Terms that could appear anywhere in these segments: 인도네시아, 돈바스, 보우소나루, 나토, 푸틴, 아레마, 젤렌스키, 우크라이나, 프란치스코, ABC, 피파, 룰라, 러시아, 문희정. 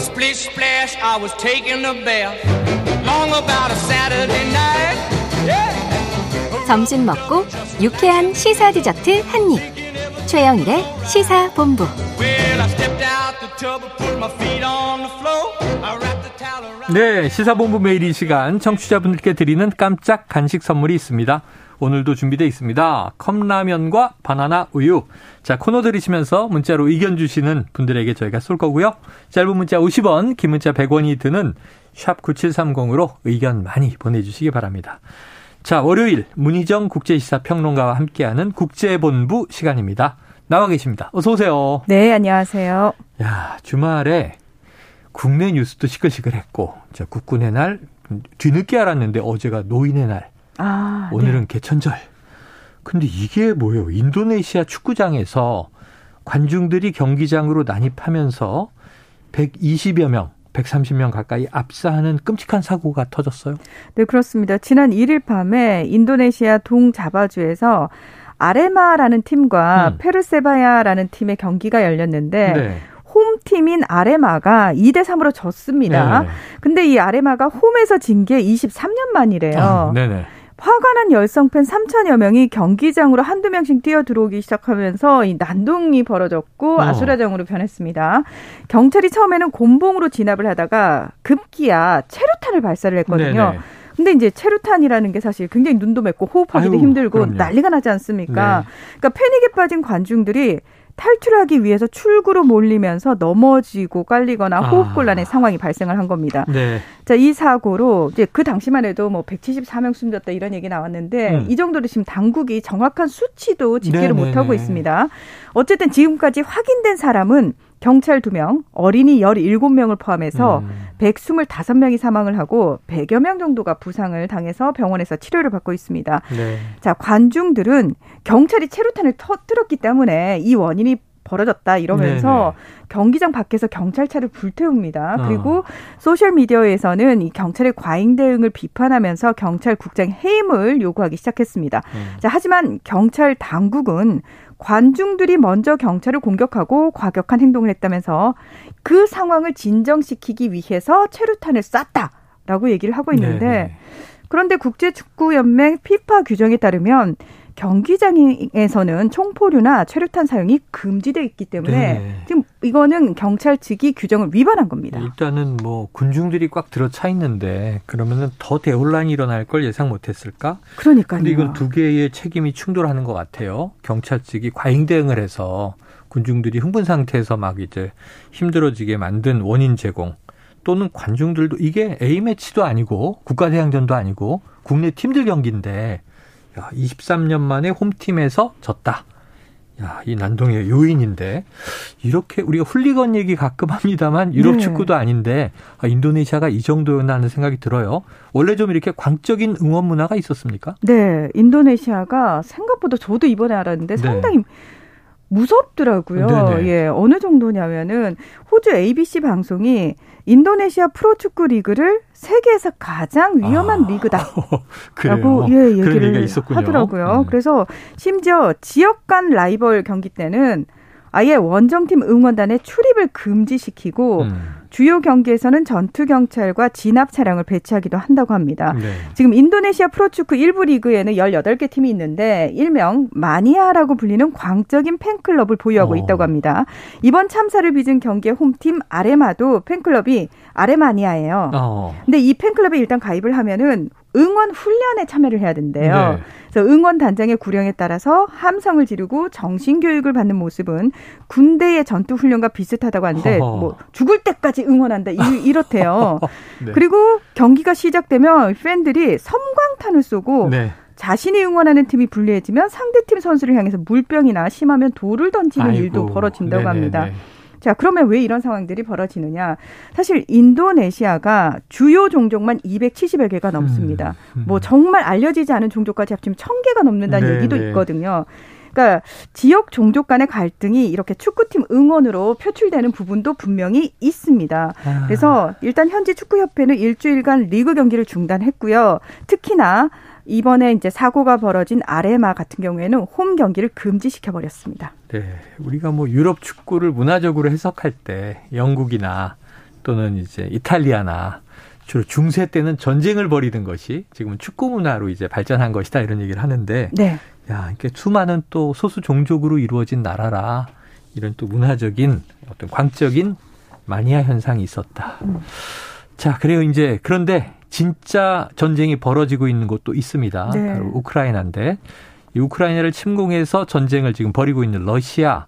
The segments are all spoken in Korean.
Splish splash, I was taking a bath. Long about a Saturday night. Yeah. 점심 먹고 유쾌한 시사 디저트 한 입. 최영일의 시사 본부. Well, I stepped out the tub and put my feet on the floor. I wrapped the towel around. 네, 시사 본부 매일 이 시간 청취자분들께 드리는 깜짝 간식 선물이 있습니다. 오늘도 준비되어 있습니다. 컵라면과 바나나 우유. 자, 코너 들으시면서 문자로 의견 주시는 분들에게 저희가 쏠 거고요. 짧은 문자 50원, 긴 문자 100원이 드는 샵 9730으로 의견 많이 보내주시기 바랍니다. 자, 월요일 문희정 국제시사평론가와 함께하는 국제본부 시간입니다. 나와 계십니다. 어서 오세요. 네, 안녕하세요. 야, 주말에 국내 뉴스도 시끌시끌했고, 자, 국군의 날, 뒤늦게 알았는데 어제가 노인의 날. 아, 오늘은 네. 개천절. 근데 이게 뭐예요? 인도네시아 축구장에서 관중들이 경기장으로 난입하면서 120여 명, 130명 가까이 압사하는 끔찍한 사고가 터졌어요. 네, 그렇습니다. 지난 1일 밤에 인도네시아 동자바주에서 아레마라는 팀과 페르세바야라는 팀의 경기가 열렸는데 네. 홈팀인 아레마가 2대3으로 졌습니다. 네네. 근데 이 아레마가 홈에서 진 게 23년 만이래요. 아, 네네. 화가 난 열성팬 3천여 명이 경기장으로 한두 명씩 뛰어들어오기 시작하면서 이 난동이 벌어졌고 아수라장으로 변했습니다. 경찰이 처음에는 곤봉으로 진압을 하다가 급기야 체류탄을 발사를 했거든요. 네네. 근데 이제 체류탄이라는 게 사실 굉장히 눈도 맵고 호흡하기도 힘들고 그럼요. 난리가 나지 않습니까? 네. 그러니까 패닉에 빠진 관중들이 탈출하기 위해서 출구로 몰리면서 넘어지고 깔리거나 호흡곤란의 상황이 발생을 한 겁니다. 네. 자, 이 사고로 이제 그 당시만 해도 뭐 174명 숨졌다 이런 얘기 나왔는데 이 정도로 지금 당국이 정확한 수치도 집계를 못하고 있습니다. 어쨌든 지금까지 확인된 사람은 경찰 2명, 어린이 17명을 포함해서 125명이 사망을 하고 100여 명 정도가 부상을 당해서 병원에서 치료를 받고 있습니다. 네. 자, 관중들은 경찰이 체류탄을 터뜨렸기 때문에 이 원인이 벌어졌다 이러면서 네네. 경기장 밖에서 경찰차를 불태웁니다. 그리고 소셜미디어에서는 이 경찰의 과잉 대응을 비판하면서 경찰국장 해임을 요구하기 시작했습니다. 자, 하지만 경찰 당국은 관중들이 먼저 경찰을 공격하고 과격한 행동을 했다면서 그 상황을 진정시키기 위해서 체류탄을 쐈다라고 얘기를 하고 있는데 네네. 그런데 국제축구연맹 피파 규정에 따르면 경기장에서는 총포류나 체류탄 사용이 금지되어 있기 때문에 네. 지금 이거는 경찰 측이 규정을 위반한 겁니다. 일단은 뭐 군중들이 꽉 들어차 있는데 그러면은 더 대혼란이 일어날 걸 예상 못했을까? 그러니까요. 근데 이건 두 개의 책임이 충돌하는 것 같아요. 경찰 측이 과잉 대응을 해서 군중들이 흥분 상태에서 막 이제 힘들어지게 만든 원인 제공. 또는 관중들도 이게 A매치도 아니고 국가대항전도 아니고 국내 팀들 경기인데 23년 만에 홈팀에서 졌다. 야, 이 난동의 요인인데 이렇게 우리가 훌리건 얘기 가끔 합니다만 유럽 네. 축구도 아닌데 인도네시아가 이 정도였나 하는 생각이 들어요. 원래 좀 이렇게 광적인 응원 문화가 있었습니까? 네. 인도네시아가 생각보다 저도 이번에 알았는데 네. 상당히 무섭더라고요. 네네. 예, 어느 정도냐면은 호주 ABC 방송이 인도네시아 프로축구 리그를 세계에서 가장 위험한 리그다라고 예, 얘기를 하더라고요. 그래서 심지어 지역 간 라이벌 경기 때는 아예 원정팀 응원단의 출입을 금지시키고 주요 경기에서는 전투경찰과 진압 차량을 배치하기도 한다고 합니다. 네. 지금 인도네시아 프로축구 1부 리그에는 18개 팀이 있는데 일명 마니아라고 불리는 광적인 팬클럽을 보유하고 있다고 합니다. 이번 참사를 빚은 경기의 홈팀 아레마도 팬클럽이 아레마니아예요. 근데 이 팬클럽에 일단 가입을 하면은 응원 훈련에 참여를 해야 된대요. 네. 그래서 응원 단장의 구령에 따라서 함성을 지르고 정신교육을 받는 모습은 군대의 전투훈련과 비슷하다고 하는데 뭐 죽을 때까지 응원한다 이렇대요. 네. 그리고 경기가 시작되면 팬들이 섬광탄을 쏘고 네. 자신이 응원하는 팀이 불리해지면 상대팀 선수를 향해서 물병이나 심하면 돌을 던지는 일도 벌어진다고 네네네. 합니다. 자, 그러면 왜 이런 상황들이 벌어지느냐. 사실 인도네시아가 주요 종족만 270여 개가 넘습니다. 뭐 정말 알려지지 않은 종족까지 합치면 1000개가 넘는다는 네, 얘기도 네. 있거든요. 그러니까 지역 종족 간의 갈등이 이렇게 축구팀 응원으로 표출되는 부분도 분명히 있습니다. 그래서 일단 현지 축구협회는 일주일간 리그 경기를 중단했고요. 특히나 이번에 이제 사고가 벌어진 아레마 같은 경우에는 홈 경기를 금지시켜 버렸습니다. 네, 우리가 뭐 유럽 축구를 문화적으로 해석할 때 영국이나 또는 이제 이탈리아나 주로 중세 때는 전쟁을 벌이던 것이 지금은 축구 문화로 이제 발전한 것이다 이런 얘기를 하는데, 네. 야, 이렇게 수많은 또 소수 종족으로 이루어진 나라라 이런 또 문화적인 어떤 광적인 마니아 현상이 있었다. 자, 그래요. 이제 그런데 진짜 전쟁이 벌어지고 있는 곳도 있습니다. 네. 바로 우크라이나인데, 이 우크라이나를 침공해서 전쟁을 지금 벌이고 있는 러시아.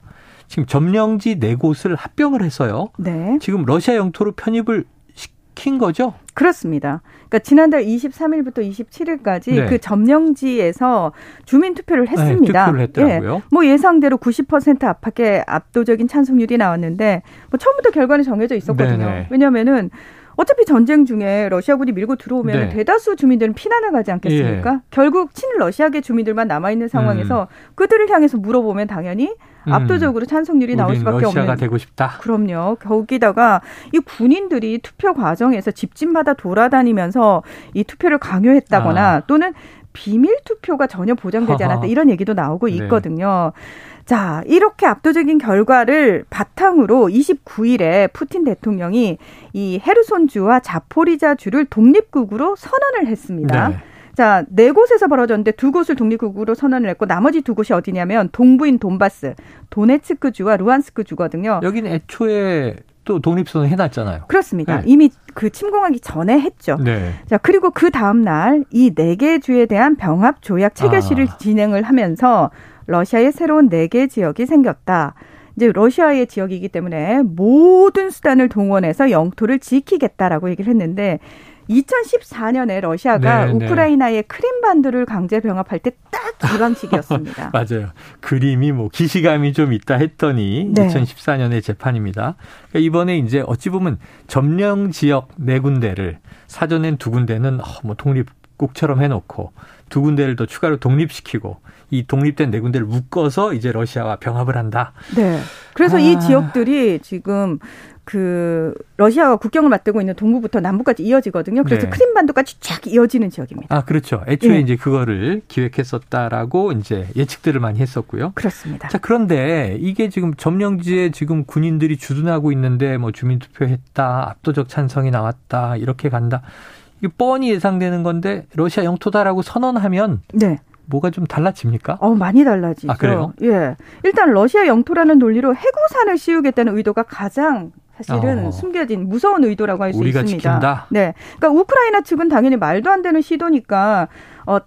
지금 점령지 네 곳을 합병을 해서요. 네. 지금 러시아 영토로 편입을 시킨 거죠? 그렇습니다. 그러니까 지난달 23일부터 27일까지 네. 그 점령지에서 주민 투표를 했습니다. 네, 투표를 했더라고요. 예, 뭐 예상대로 90% 압박에 압도적인 찬성률이 나왔는데 뭐 처음부터 결과는 정해져 있었거든요. 네네. 왜냐하면은 어차피 전쟁 중에 러시아군이 밀고 들어오면 네. 대다수 주민들은 피난을 가지 않겠습니까? 예. 결국 친러시아계 주민들만 남아있는 상황에서 그들을 향해서 물어보면 당연히 압도적으로 찬성률이 나올 수밖에 없는. 러시아가 되고 싶다. 그럼요. 거기다가 이 군인들이 투표 과정에서 집집마다 돌아다니면서 이 투표를 강요했다거나 아. 또는 비밀 투표가 전혀 보장되지 않았다. 이런 얘기도 나오고 있거든요. 네. 자, 이렇게 압도적인 결과를 바탕으로 29일에 푸틴 대통령이 이 헤르손주와 자포리자주를 독립국으로 선언을 했습니다. 네. 자, 네 곳에서 벌어졌는데 두 곳을 독립국으로 선언을 했고 나머지 두 곳이 어디냐면 동부인 돈바스, 도네츠크주와 루한스크주거든요. 여기는 애초에 또 독립선언 해놨잖아요. 그렇습니다. 네. 이미 그 침공하기 전에 했죠. 네. 자, 그리고 그 다음 날 이 네 개 주에 대한 병합 조약 체결 시를 진행을 하면서 러시아의 새로운 네 개 지역이 생겼다. 이제 러시아의 지역이기 때문에 모든 수단을 동원해서 영토를 지키겠다라고 얘기를 했는데 2014년에 러시아가 네, 우크라이나의 네. 크림반도를 강제 병합할 때 딱 이 방식이었습니다. 맞아요. 그림이 뭐 기시감이 좀 있다 했더니 네. 2014년에 재판입니다. 그러니까 이번에 이제 어찌 보면 점령 지역 네 군데를 사전엔 두 군데는 뭐 독립국처럼 해놓고 두 군데를 더 추가로 독립시키고 이 독립된 네 군데를 묶어서 이제 러시아와 병합을 한다. 네. 그래서 이 지역들이 지금 그 러시아와 국경을 맞대고 있는 동부부터 남부까지 이어지거든요. 그래서 네. 크림반도까지 쫙 이어지는 지역입니다. 아, 그렇죠. 애초에 네. 이제 그거를 기획했었다라고 이제 예측들을 많이 했었고요. 그렇습니다. 자, 그런데 이게 지금 점령지에 지금 군인들이 주둔하고 있는데 뭐 주민 투표했다, 압도적 찬성이 나왔다, 이렇게 간다. 이게 뻔히 예상되는 건데 러시아 영토다라고 선언하면 네. 뭐가 좀 달라집니까? 많이 달라지죠. 아, 그래요? 예. 일단 러시아 영토라는 논리로 해구산을 씌우겠다는 의도가 가장 사실은 숨겨진 무서운 의도라고 할 수 있습니다. 우리가 지킨다? 네. 그러니까 우크라이나 측은 당연히 말도 안 되는 시도니까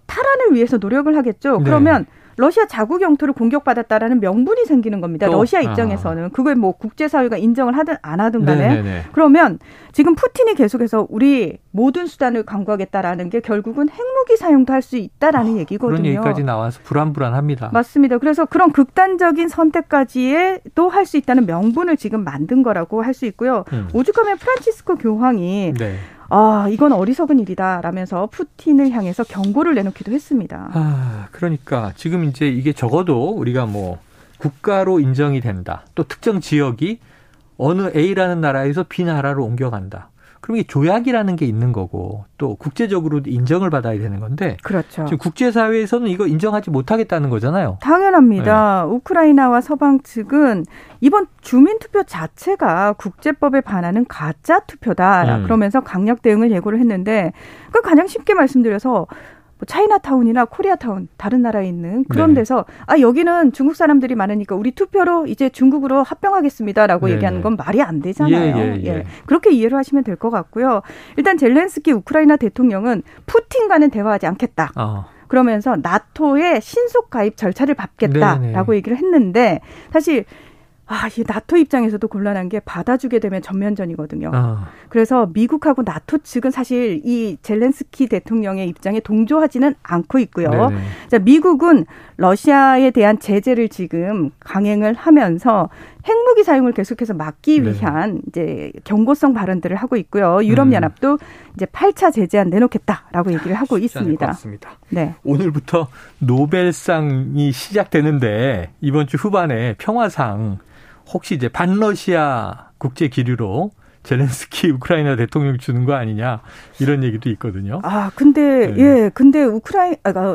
탈환을 위해서 노력을 하겠죠. 그러면 네. 러시아 자국 영토를 공격받았다라는 명분이 생기는 겁니다. 또? 러시아 입장에서는. 그걸 뭐 국제사회가 인정을 하든 안 하든 간에. 네네네. 그러면 지금 푸틴이 계속해서 우리 모든 수단을 강구하겠다라는 게 결국은 핵무기 사용도 할 수 있다라는 얘기거든요. 그런 얘기까지 나와서 불안불안합니다. 맞습니다. 그래서 그런 극단적인 선택까지도 할 수 있다는 명분을 지금 만든 거라고 할 수 있고요. 오죽하면 프란치스코 교황이 네. 이건 어리석은 일이다 라면서 푸틴을 향해서 경고를 내놓기도 했습니다. 그러니까 지금 이제 이게 적어도 우리가 뭐 국가로 인정이 된다. 또 특정 지역이 어느 A라는 나라에서 B 나라로 옮겨간다. 그럼 이게 조약이라는 게 있는 거고 또 국제적으로도 인정을 받아야 되는 건데 그렇죠. 지금 국제사회에서는 이거 인정하지 못하겠다는 거잖아요. 당연합니다. 네. 우크라이나와 서방 측은 이번 주민투표 자체가 국제법에 반하는 가짜 투표다. 그러면서 강력 대응을 예고를 했는데 그 가장 쉽게 말씀드려서 차이나타운이나 코리아타운 다른 나라에 있는 그런 네. 데서 여기는 중국 사람들이 많으니까 우리 투표로 이제 중국으로 합병하겠습니다라고 네. 얘기하는 건 말이 안 되잖아요. 예. 그렇게 이해를 하시면 될 것 같고요. 일단 젤렌스키 우크라이나 대통령은 푸틴과는 대화하지 않겠다. 그러면서 나토의 신속 가입 절차를 밟겠다라고 네네. 얘기를 했는데 사실 이 나토 입장에서도 곤란한 게 받아주게 되면 전면전이거든요. 그래서 미국하고 나토 측은 사실 이 젤렌스키 대통령의 입장에 동조하지는 않고 있고요. 자, 미국은 러시아에 대한 제재를 지금 강행을 하면서 핵무기 사용을 계속해서 막기 위한 이제 경고성 발언들을 하고 있고요. 유럽연합도 이제 8차 제재안 내놓겠다라고 얘기를 하고 있습니다. 맞습니다. 네. 오늘부터 노벨상이 시작되는데 이번 주 후반에 평화상 혹시 이제 반러시아 국제 기류로 젤렌스키 우크라이나 대통령 주는 거 아니냐 이런 얘기도 있거든요. 아, 근데 네. 예, 근데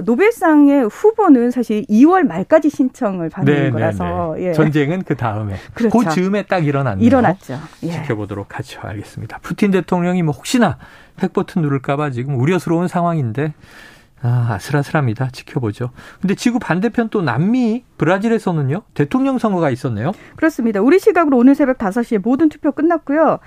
노벨상의 후보는 사실 2월 말까지 신청을 받는 거라서 예. 전쟁은 그 다음에 그렇죠. 그 즈음에 딱 일어났죠. 예. 지켜보도록 하죠. 알겠습니다. 푸틴 대통령이 뭐 혹시나 핵 버튼 누를까봐 지금 우려스러운 상황인데. 아, 아슬아슬합니다. 지켜보죠. 근데 지구 반대편 또 남미 브라질에서는요. 대통령 선거가 있었네요. 그렇습니다. 우리 시각으로 오늘 새벽 5시에 모든 투표 끝났고요.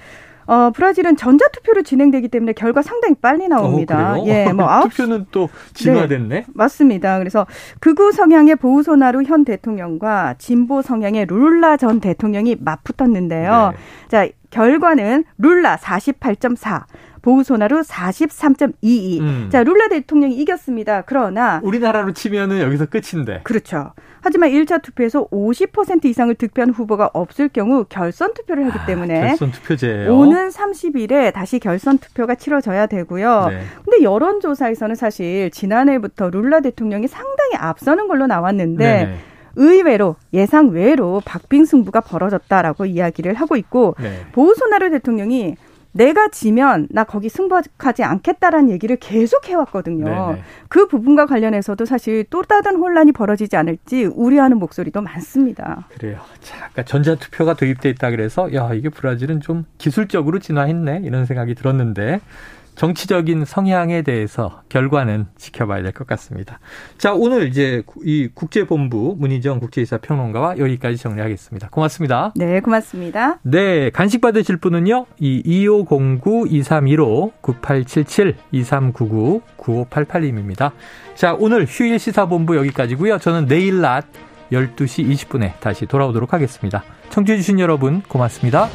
브라질은 전자투표로 진행되기 때문에 결과 상당히 빨리 나옵니다. 예, 뭐 투표는 또 진화됐네. 네, 맞습니다. 그래서 극우 성향의 보우소나루 현 대통령과 진보 성향의 룰라 전 대통령이 맞붙었는데요. 네. 자, 결과는 룰라 48.4, 보우소나루 43.22. 자, 룰라 대통령이 이겼습니다. 그러나 우리나라로 치면은 여기서 끝인데. 그렇죠. 하지만 1차 투표에서 50% 이상을 득표한 후보가 없을 경우 결선 투표를 하기 때문에 결선 투표제예요. 오는 30일에 다시 결선 투표가 치러져야 되고요. 네. 근데 여론조사에서는 사실 지난해부터 룰라 대통령이 상당히 앞서는 걸로 나왔는데 네네. 의외로 예상 외로 박빙 승부가 벌어졌다라고 이야기를 하고 있고 네. 보우소나루 대통령이 내가 지면 나 거기 승복하지 않겠다라는 얘기를 계속 해왔거든요. 네네. 그 부분과 관련해서도 사실 또 다른 혼란이 벌어지지 않을지 우려하는 목소리도 많습니다. 그래요. 자, 아까 전자투표가 도입돼 있다 그래서 야 이게 브라질은 좀 기술적으로 진화했네 이런 생각이 들었는데 정치적인 성향에 대해서 결과는 지켜봐야 될 것 같습니다. 자, 오늘 이제 이 국제본부 문희정 국제이사 평론가와 여기까지 정리하겠습니다. 고맙습니다. 네, 고맙습니다. 네, 간식 받으실 분은요. 이 2509-2315-9877-2399-9588님입니다. 자, 오늘 휴일 시사본부 여기까지고요. 저는 내일 낮 12시 20분에 다시 돌아오도록 하겠습니다. 청취해 주신 여러분 고맙습니다.